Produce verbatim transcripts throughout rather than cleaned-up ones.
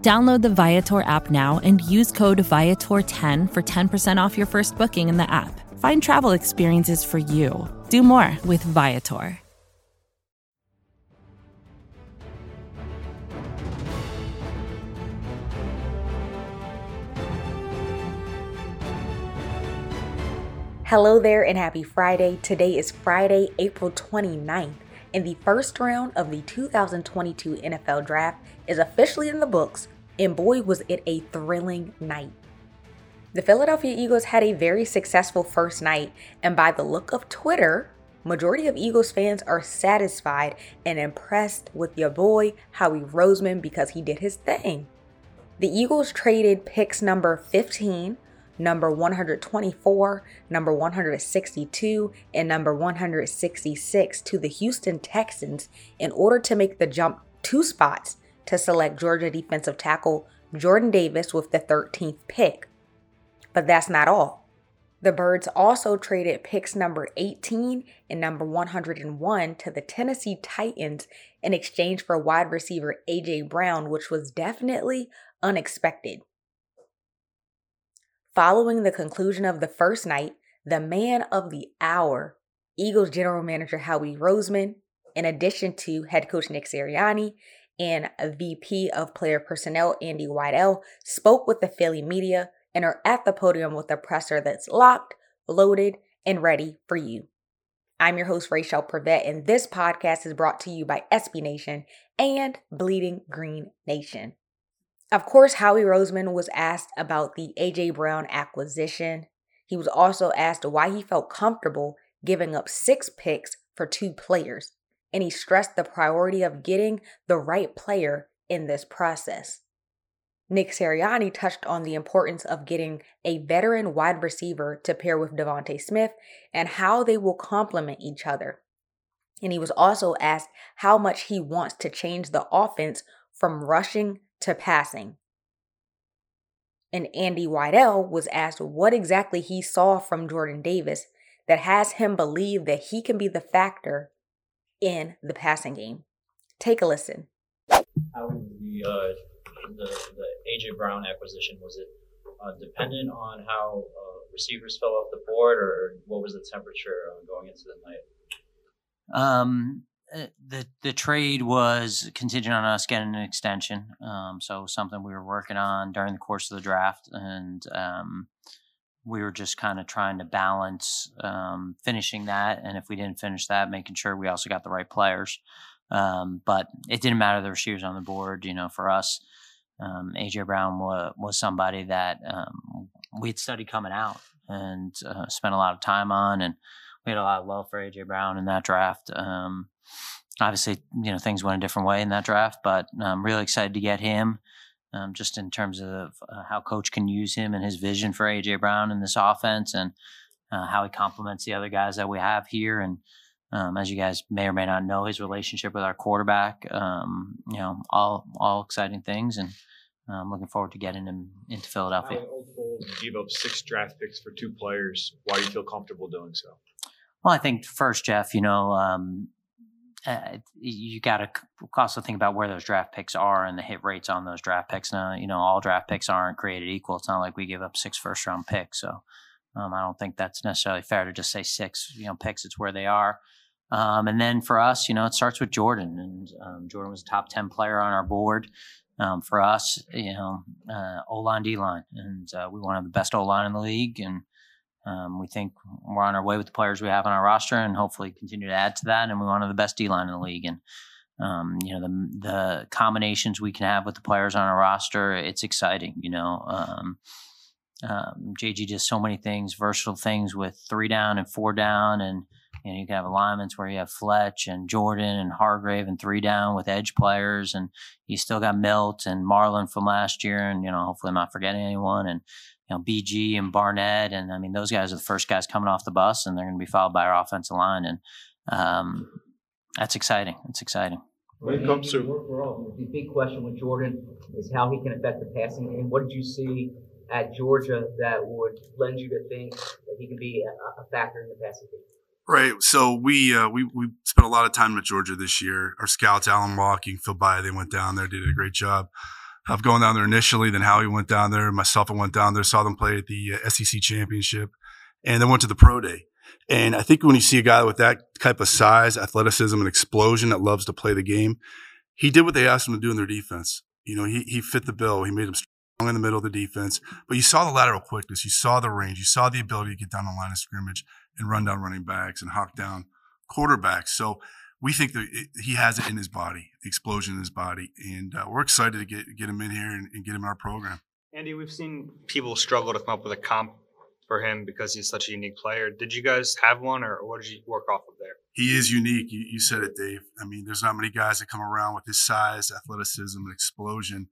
Download the Viator app now and use code Viator ten for ten percent off your first booking in the app. Find travel experiences for you. Do more with Viator. Hello there and happy Friday. Today is Friday, April twenty-ninth, and the first round of the two thousand twenty-two N F L Draft is officially in the books, and boy was it a thrilling night. The Philadelphia Eagles had a very successful first night, and by the look of Twitter, majority of Eagles fans are satisfied and impressed with your boy Howie Roseman because he did his thing. The Eagles traded picks number fifteen, number one hundred twenty-four, number one hundred sixty-two, and number one hundred sixty-six to the Houston Texans in order to make the jump two spots to select Georgia defensive tackle Jordan Davis with the thirteenth pick. But that's not all. The Birds also traded picks number eighteen and number one hundred one to the Tennessee Titans in exchange for wide receiver A J. Brown, which was definitely unexpected. Following the conclusion of the first night, the man of the hour, Eagles general manager Howie Roseman, in addition to head coach Nick Sirianni and V P of player personnel Andy Weidl, spoke with the Philly media and are at the podium with a presser that's locked, loaded, and ready for you. I'm your host, Rachel Prevett, and this podcast is brought to you by S B Nation and Bleeding Green Nation. Of course, Howie Roseman was asked about the A J. Brown acquisition. He was also asked why he felt comfortable giving up six picks for two players, and he stressed the priority of getting the right player in this process. Nick Sirianni touched on the importance of getting a veteran wide receiver to pair with Devontae Smith and how they will complement each other. And he was also asked how much he wants to change the offense from rushing to passing. And Andy Weidl was asked what exactly he saw from Jordan Davis that has him believe that he can be the factor in the passing game. Take a listen. How was the, uh, the, the A J. Brown acquisition? Was it uh, dependent on how uh, receivers fell off the board, or what was the temperature uh, going into the night? Um. The the trade was contingent on us getting an extension, um, so something we were working on during the course of the draft, and um, we were just kind of trying to balance um, finishing that, and if we didn't finish that, making sure we also got the right players. Um, but it didn't matter the receivers on the board, you know. For us, um, A J. Brown was, was somebody that um, we had studied coming out and uh, spent a lot of time on, and we had a lot of love for A J. Brown in that draft. Um, obviously, you know, things went a different way in that draft, but I'm really excited to get him um, just in terms of uh, how Coach can use him and his vision for A J. Brown in this offense, and uh, how he complements the other guys that we have here. And um, as you guys may or may not know, his relationship with our quarterback, um, you know, all all exciting things. And I'm looking forward to getting him into Philadelphia. You gave up six draft picks for two players. Why do you feel comfortable doing so? Well, I think first, Jeff, you know, um, uh, you got to also think about where those draft picks are and the hit rates on those draft picks. Now, you know, all draft picks aren't created equal. It's not like we give up six first round picks. So um, I don't think that's necessarily fair to just say six, you know, picks. It's where they are. Um, and then for us, you know, it starts with Jordan. And um, Jordan was a top ten player on our board. Um, for us, you know, uh, O-line, D-line. And uh, we want to have the best O-line in the league. And Um, we think we're on our way with the players we have on our roster, and hopefully continue to add to that. And we want to have the best D-line in the league. And, um, you know, the the combinations we can have with the players on our roster, it's exciting, you know. Um, um, J G does so many things, versatile things with three down and four down. And, you know, you can have alignments where you have Fletch and Jordan and Hargrave and three down with edge players. And you still got Milt and Marlon from last year. And, you know, hopefully I'm not forgetting anyone. And, you know, B G and Barnett. And I mean, those guys are the first guys coming off the bus, and they're going to be followed by our offensive line. And um, that's exciting. It's exciting. When it comes to the big question with Jordan is how he can affect the passing game. What did you see at Georgia that would lend you to think that he can be a, a factor in the passing game? Right. So we uh, we we spent a lot of time at Georgia this year. Our scouts, Alan Walking, Phil Baia, they went down there, did a great job of going down there initially. Then Howie went down there, myself, I went down there, saw them play at the uh, S E C championship, and then went to the pro day. And I think when you see a guy with that type of size, athleticism, and explosion that loves to play the game, he did what they asked him to do in their defense. You know, he he fit the bill. He made them strong in the middle of the defense. But you saw the lateral quickness. You saw the range. You saw the ability to get down the line of scrimmage and run down running backs and hawk down quarterbacks. So we think that it, he has it in his body, the explosion in his body. And uh, we're excited to get, get him in here and, and get him in our program. Andy, we've seen people struggle to come up with a comp for him because he's such a unique player. Did you guys have one, or what did you work off of there? He is unique. You, you said it, Dave. I mean, there's not many guys that come around with his size, athleticism, and explosion,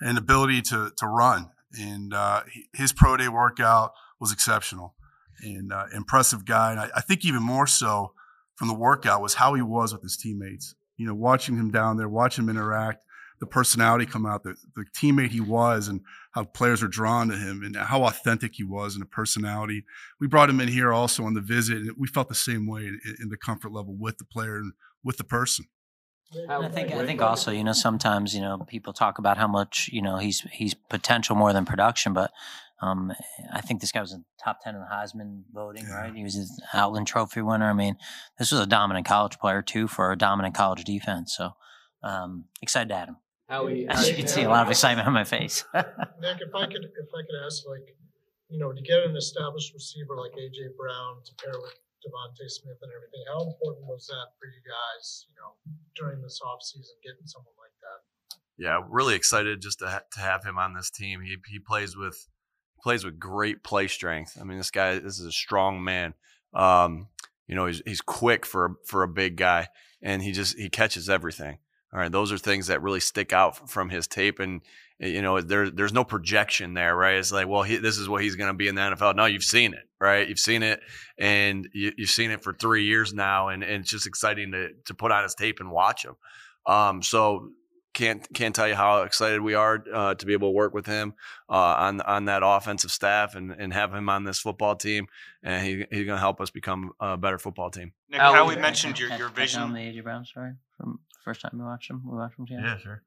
and ability to to run. And uh, his pro day workout was exceptional, and uh, impressive guy. And I, I think even more so from the workout was how he was with his teammates. You know, watching him down there, watching him interact, the personality come out, the, the teammate he was, and how players were drawn to him, and how authentic he was, and the personality. We brought him in here also on the visit, and we felt the same way in, in the comfort level with the player and with the person. I think I think also, you know, sometimes, you know, people talk about how much, you know, he's he's potential more than production, but um, I think this guy was in the top ten in the Heisman voting, yeah. Right? He was an Outland Trophy winner. I mean, this was a dominant college player too for a dominant college defense. So um, excited to have him. Howie, As you I, can see, a lot of excitement on my face. Nick, if I could, if I could ask, like, you know, to get an established receiver like A J. Brown to pair with Devontae Smith and everything, how important was that for you guys, you know, during this offseason, getting someone like that? Yeah, really excited just to ha- to have him on this team. He he plays with plays with great play strength. I mean, this guy, this is a strong man. Um, you know, he's he's quick for for a big guy, and he just he catches everything. All right, those are things that really stick out from his tape, and you know, there there's no projection there, right? It's like, well, he, this is what he's going to be in the N F L. No, you've seen it, right? You've seen it, and you, you've seen it for three years now, and, and it's just exciting to to put on his tape and watch him. Um, so can't can't tell you how excited we are uh, to be able to work with him uh, on on that offensive staff and and have him on this football team, and he he's going to help us become a better football team. Nick, how we mentioned your your vision on the A J. Brown story from. First time we watched them, we watched them together. Yeah, sure.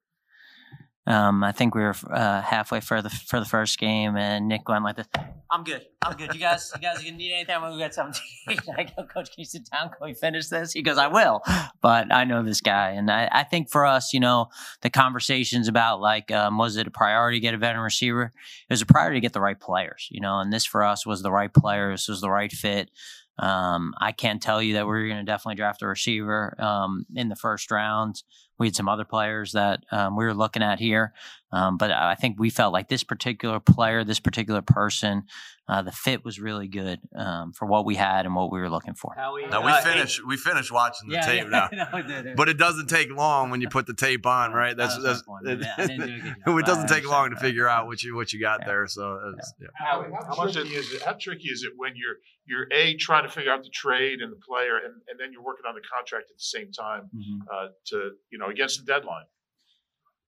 Um, I think we were uh, halfway for the for the first game, and Nick went like this: "I'm good, I'm good. You guys, you guys, you need anything? We got something to eat." I go, "Coach, can you sit down? Can we finish this?" He goes, "I will, but I know this guy." And I, I think for us, you know, the conversations about like, um, was it a priority to get a veteran receiver? It was a priority to get the right players, you know. And this for us was the right players, was the right fit. Um, I can't tell you that we're going to definitely draft a receiver um, in the first round. We had some other players that um, we were looking at here, um, but I think we felt like this particular player, this particular person, uh, the fit was really good um, for what we had and what we were looking for. We, now we uh, finished. Hey. We finished watching the yeah, tape yeah, now, no, no, no. But it doesn't take long when you put the tape on, right? That's that that's. It, yeah, do it doesn't I take long to that. Figure out what you what you got yeah. there. So was, yeah. Yeah. How, how, how, tricky is it, how tricky is it when you're you're a trying to figure out the trade and the player, and, and then you're working on the contract at the same time mm-hmm. uh, to you know. Against the deadline.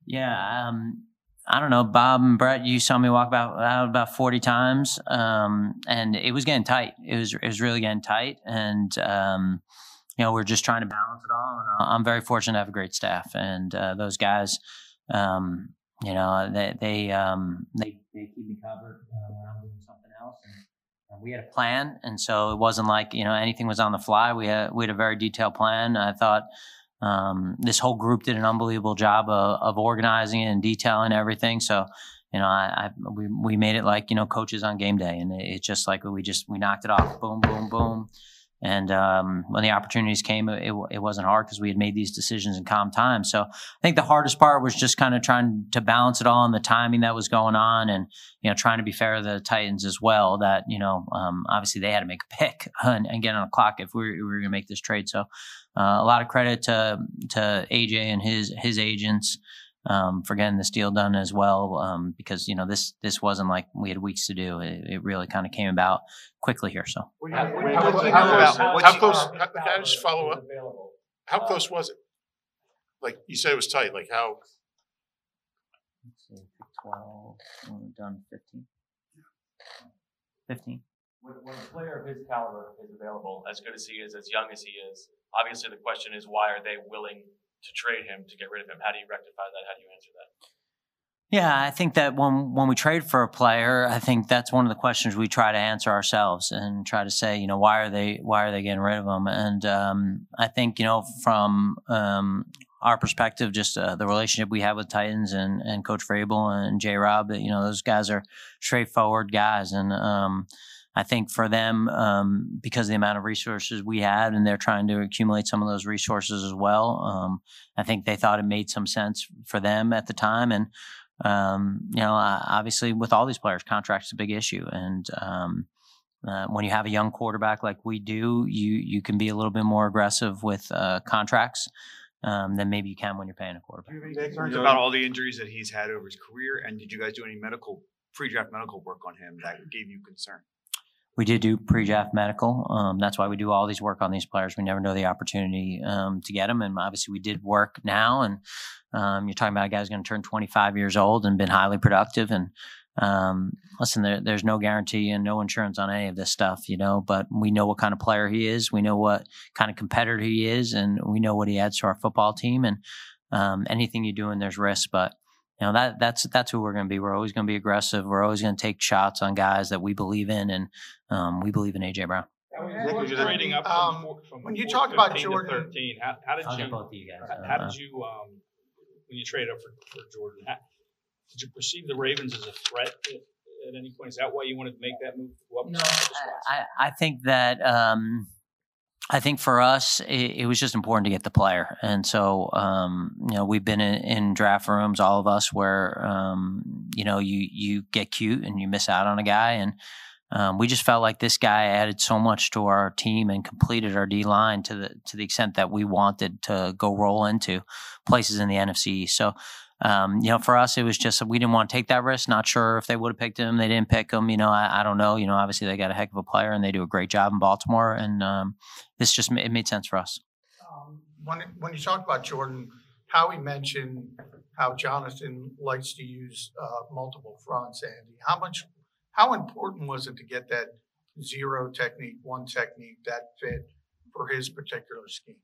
Yeah, um, I don't know, Bob and Brett. You saw me walk about out about forty times, um, and it was getting tight. It was it was really getting tight, and um, you know, we're just trying to balance it all. And I'm very fortunate to have a great staff, and uh, those guys, um, you know, they they um, they, they keep me covered uh, when I'm doing something else. And, we had a plan, and so it wasn't like you know anything was on the fly. We had we had a very detailed plan. I thought. Um, this whole group did an unbelievable job of, of organizing it and detailing everything. So, you know, I, I we, we made it like, you know, coaches on game day. And it's it just like we just we knocked it off. Boom, boom, boom. And um, when the opportunities came, it, it wasn't hard because we had made these decisions in calm time. So I think the hardest part was just kind of trying to balance it all and the timing that was going on and, you know, trying to be fair to the Titans as well that, you know, um, obviously they had to make a pick and, and get on the clock if we were, we were going to make this trade. So uh, a lot of credit to to A J and his his agents um, for getting this deal done as well, um, because, you know, this this wasn't like we had weeks to do. It, it really kind of came about quickly here. So how, how, how close? Can I just follow up? How close was it? Like you said, it was tight. Like how? Let's see, twelve. We've done fifteen. Fifteen. When, when a player of his caliber is available, as good as he is, as young as he is, obviously the question is, why are they willing to trade him, to get rid of him? How do you rectify that? How do you answer that? Yeah, I think that when when we trade for a player, I think that's one of the questions we try to answer ourselves and try to say, you know, why are they why are they getting rid of him? And um, I think, you know, from um, our perspective, just uh, the relationship we have with Titans and, and Coach Frabel and Jay Rob, you know, those guys are straightforward guys, and um, I think for them, um, because of the amount of resources we had, and they're trying to accumulate some of those resources as well, um, I think they thought it made some sense for them at the time. And, um, you know, obviously with all these players, contract's a big issue. And um, uh, when you have a young quarterback like we do, you you can be a little bit more aggressive with uh, contracts um, than maybe you can when you're paying a quarterback. Do you have any concerns about all the injuries that he's had over his career? And did you guys do any medical, pre-draft medical work on him that gave you concern? We did do pre-draft medical. Um, that's why we do all these work on these players. We never know the opportunity um, to get them. And obviously we did work now. And um, you're talking about a guy who's going to turn twenty-five years old and been highly productive. And um, listen, there, there's no guarantee and no insurance on any of this stuff, you know, but we know what kind of player he is. We know what kind of competitor he is, and we know what he adds to our football team. And um, anything you do, and there's risk, but you know, that that's that's who we're going to be. We're always going to be aggressive. We're always going to take shots on guys that we believe in, and um, we believe in A J. Brown. Trading up from, um, from when you talk about Jordan, thirteen. How, how did you? Both of you guys, how how did you? Um, when you traded up for, for Jordan, how, did you perceive the Ravens as a threat at, at any point? Is that why you wanted to make that move? Up no, I, I think that. Um, I think for us, it, it was just important to get the player. And so, um, you know, we've been in, in draft rooms, all of us, where, um, you know, you, you get cute and you miss out on a guy. And um, we just felt like this guy added so much to our team and completed our D-line to the to the extent that we wanted to go roll into places in the N F C. So, um, you know, for us, it was just we didn't want to take that risk. Not sure if they would have picked him. They didn't pick him. You know, I, I don't know. You know, obviously they got a heck of a player and they do a great job in Baltimore. And um, this just it made sense for us. Um, when when you talk about Jordan, Howie mentioned how Jonathan likes to use uh, multiple fronts. Andy, how much, how important was it to get that zero technique, one technique that fit for his particular scheme?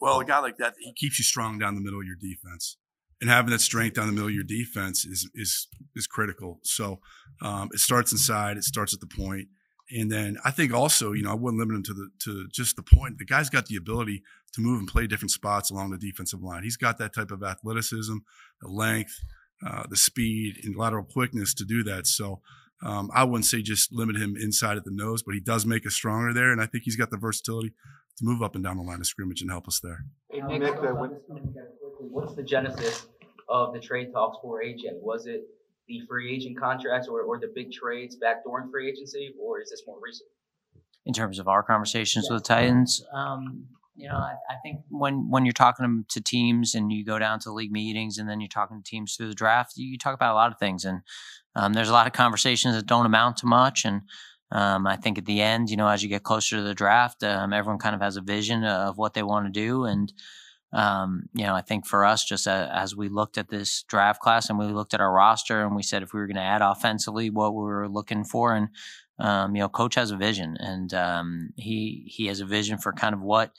Well, a guy like that, he keeps you strong down the middle of your defense. And having that strength down the middle of your defense is is is critical. So um, it starts inside, it starts at the point, and then I think also, you know, I wouldn't limit him to the to just the point. The guy's got the ability to move and play different spots along the defensive line. He's got that type of athleticism, the length, uh, the speed, and lateral quickness to do that. So um, I wouldn't say just limit him inside at the nose, but he does make us stronger there, and I think he's got the versatility to move up and down the line of scrimmage and help us there. Hey, Nick, Nick, uh, what's the genesis of the trade talks for A J? Was it the free agent contracts or, or the big trades back during free agency, or is this more recent? In terms of our conversations yeah. with the Titans, um, you know, I, I think when, when you're talking to teams and you go down to league meetings and then you're talking to teams through the draft, you talk about a lot of things. And um, there's a lot of conversations that don't amount to much. And Um, I think at the end, you know, as you get closer to the draft, um, everyone kind of has a vision of what they want to do. And, um, you know, I think for us, just a, as we looked at this draft class and we looked at our roster and we said if we were going to add offensively what we were looking for. And, um, you know, Coach has a vision, and um, he he has a vision for kind of what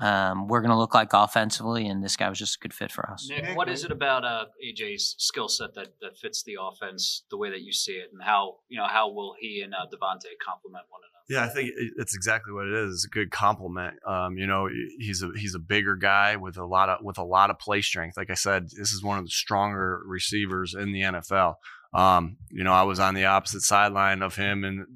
um, we're going to look like offensively. And this guy was just a good fit for us. Nick, what is it about uh, A J's skill set that, that fits the offense the way that you see it, and how, you know, how will he and uh, Devontae complement one another? Yeah, I think that's exactly what it is. It's a good compliment. Um, you know, he's a he's a bigger guy with a lot of with a lot of play strength. Like I said, this is one of the stronger receivers in the N F L. Um, you know, I was on the opposite sideline of him and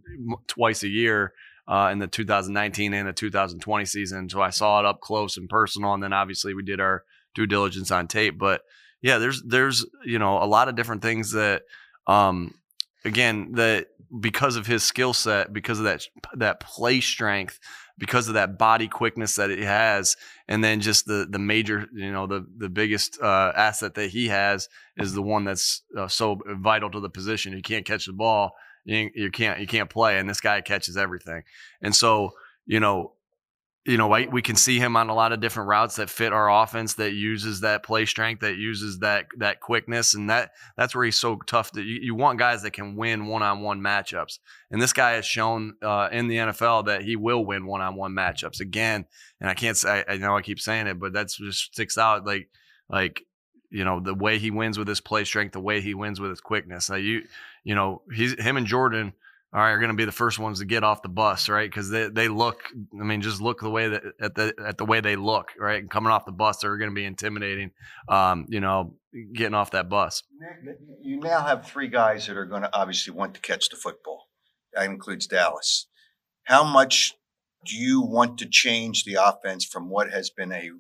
twice a year. Uh, in the two thousand nineteen and the two thousand twenty season. So I saw it up close and personal. And then obviously we did our due diligence on tape. But yeah, there's, there's, you know, a lot of different things that um, again, the because of his skill set, because of that that play strength, because of that body quickness that it has, and then just the the major, you know, the the biggest uh, asset that he has is the one that's uh, so vital to the position. You can't catch the ball, you, you can't you can't play, and this guy catches everything. And so, you know, you know, I, we can see him on a lot of different routes that fit our offense, that uses that play strength, that uses that that quickness, and that that's where he's so tough. That you, you want guys that can win one-on-one matchups, and this guy has shown uh, in the N F L that he will win one-on-one matchups again. And I can't say, I, I know I keep saying it, but that's just sticks out. Like, like you know, the way he wins with his play strength, the way he wins with his quickness. Now you, you know, he's him and Jordan. All right, are going to be the first ones to get off the bus, right? Because they, they look, I mean, just look the way that at the at the way they look, right? And coming off the bus, they're going to be intimidating, um, you know, getting off that bus. You now have three guys that are going to obviously want to catch the football. That includes Dallas. How much do you want to change the offense from what has been a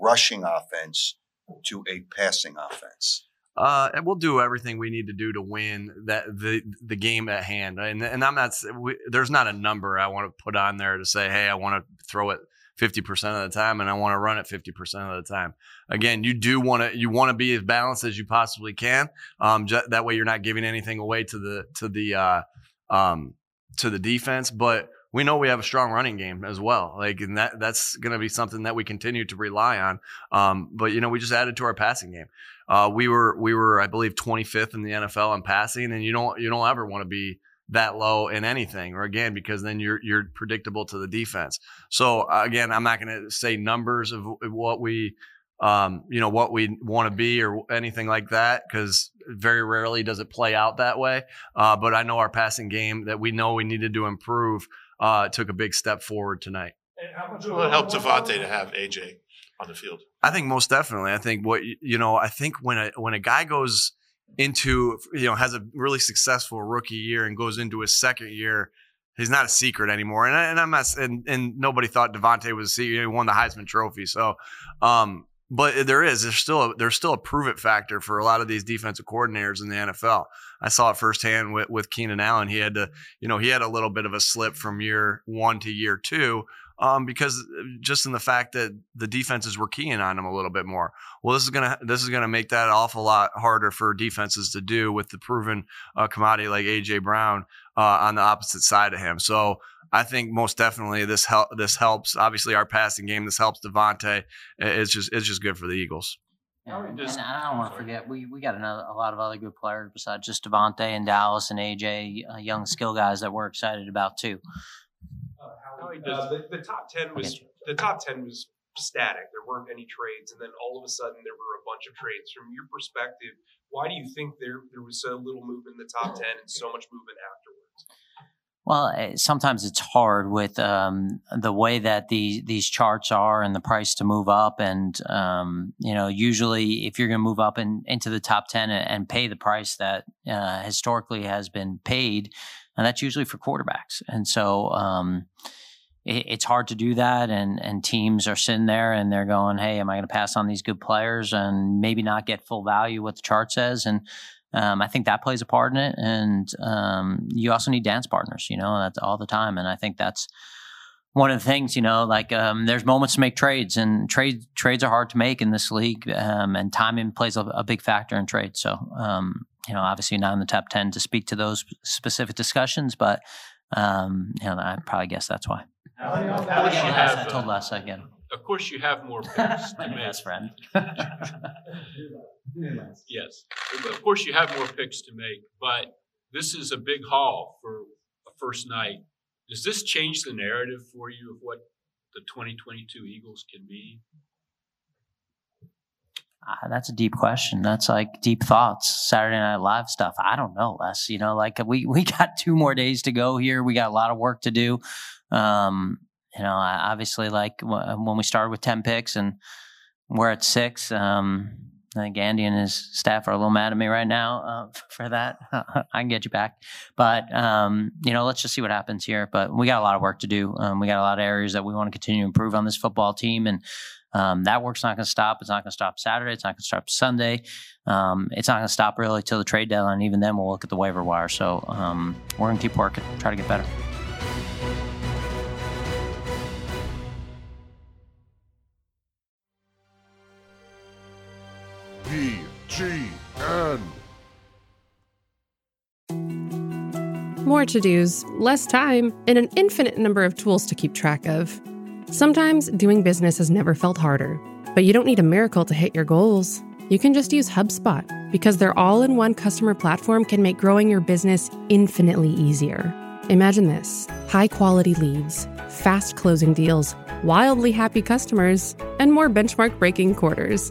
rushing offense to a passing offense? Uh, and we'll do everything we need to do to win that the the game at hand. And and I'm not we, there's not a number I want to put on there to say, hey, I want to throw it fifty percent of the time and I want to run it fifty percent of the time. Again, you do want to you want to be as balanced as you possibly can. Um, just, that way you're not giving anything away to the to the uh, um, to the defense, but we know we have a strong running game as well. Like, and that that's going to be something that we continue to rely on. Um, but, you know, we just added to our passing game. Uh, we were, we were, I believe, twenty-fifth in the N F L on passing, and you don't, you don't ever want to be that low in anything, or again, because then you're, you're predictable to the defense. So uh, again, I'm not going to say numbers of what we, um, you know, what we want to be or anything like that, because very rarely does it play out that way. Uh, but I know our passing game that we know we needed to improve uh, took a big step forward tonight. And how much will it help Devontae to have A J on the field? I think most definitely. I think what you know. I think when a when a guy goes into you know has a really successful rookie year and goes into his second year, he's not a secret anymore. And, I, and I'm not. And, and nobody thought Devontae was a secret. He won the Heisman Trophy. So, um, but there is there's still a, there's still a prove it factor for a lot of these defensive coordinators in the N F L. I saw it firsthand with with Keenan Allen. He had to you know he had a little bit of a slip from year one to year two. Um, because just in the fact that the defenses were keying on him a little bit more. Well, this is gonna this is gonna make that an awful lot harder for defenses to do with the proven uh, commodity like A J. Brown uh, on the opposite side of him. So I think most definitely this help this helps. Obviously, our passing game this helps Devontae. It's just it's just good for the Eagles. Yeah, and I don't want to forget we we got another, a lot of other good players besides just Devontae and Dallas and A J, uh, young skill guys that we're excited about too. Uh, the, the top ten was the top ten was static. There weren't any trades, and then all of a sudden there were a bunch of trades. From your perspective, why do you think there there was so little movement in the top ten and so much movement afterwards? Well, sometimes it's hard with um, the way that the, these charts are and the price to move up. And, um, you know, usually if you're going to move up in, into the top ten and, and pay the price that uh, historically has been paid, and that's usually for quarterbacks. And so um, it, it's hard to do that. And, and teams are sitting there and they're going, hey, am I going to pass on these good players and maybe not get full value what the chart says? And Um, I think that plays a part in it, and um, you also need dance partners, you know, that's all the time. And I think that's one of the things, you know, like um, there's moments to make trades, and trade, trades are hard to make in this league, um, and timing plays a, a big factor in trades. So, um, you know, obviously not in the top ten to speak to those specific discussions, but, um, you know, I probably guess that's why. I told last again. Of course you have more picks. My best friend. Yes. Of course you have more picks to make, but this is a big haul for a first night. Does this change the narrative for you of what the twenty twenty-two Eagles can be? Uh, that's a deep question. That's like deep thoughts, Saturday Night Live stuff. I don't know, Les. You know, like we, we got two more days to go here. We got a lot of work to do. Um, You know, obviously, like when we started with ten picks and we're at six, um, I think Andy and his staff are a little mad at me right now uh, for that. I can get you back. But, um, you know, let's just see what happens here. But we got a lot of work to do. Um, we got a lot of areas that we want to continue to improve on this football team. And um, that work's not going to stop. It's not going to stop Saturday. It's not going to stop Sunday. Um, it's not going to stop really till the trade deadline. Even then, we'll look at the waiver wire. So um, we're going to keep working, try to get better. P G N. More to-dos, less time, and an infinite number of tools to keep track of. Sometimes doing business has never felt harder, but you don't need a miracle to hit your goals. You can just use HubSpot, because their all-in-one customer platform can make growing your business infinitely easier. Imagine this: high-quality leads, fast closing deals, wildly happy customers, and more benchmark-breaking quarters.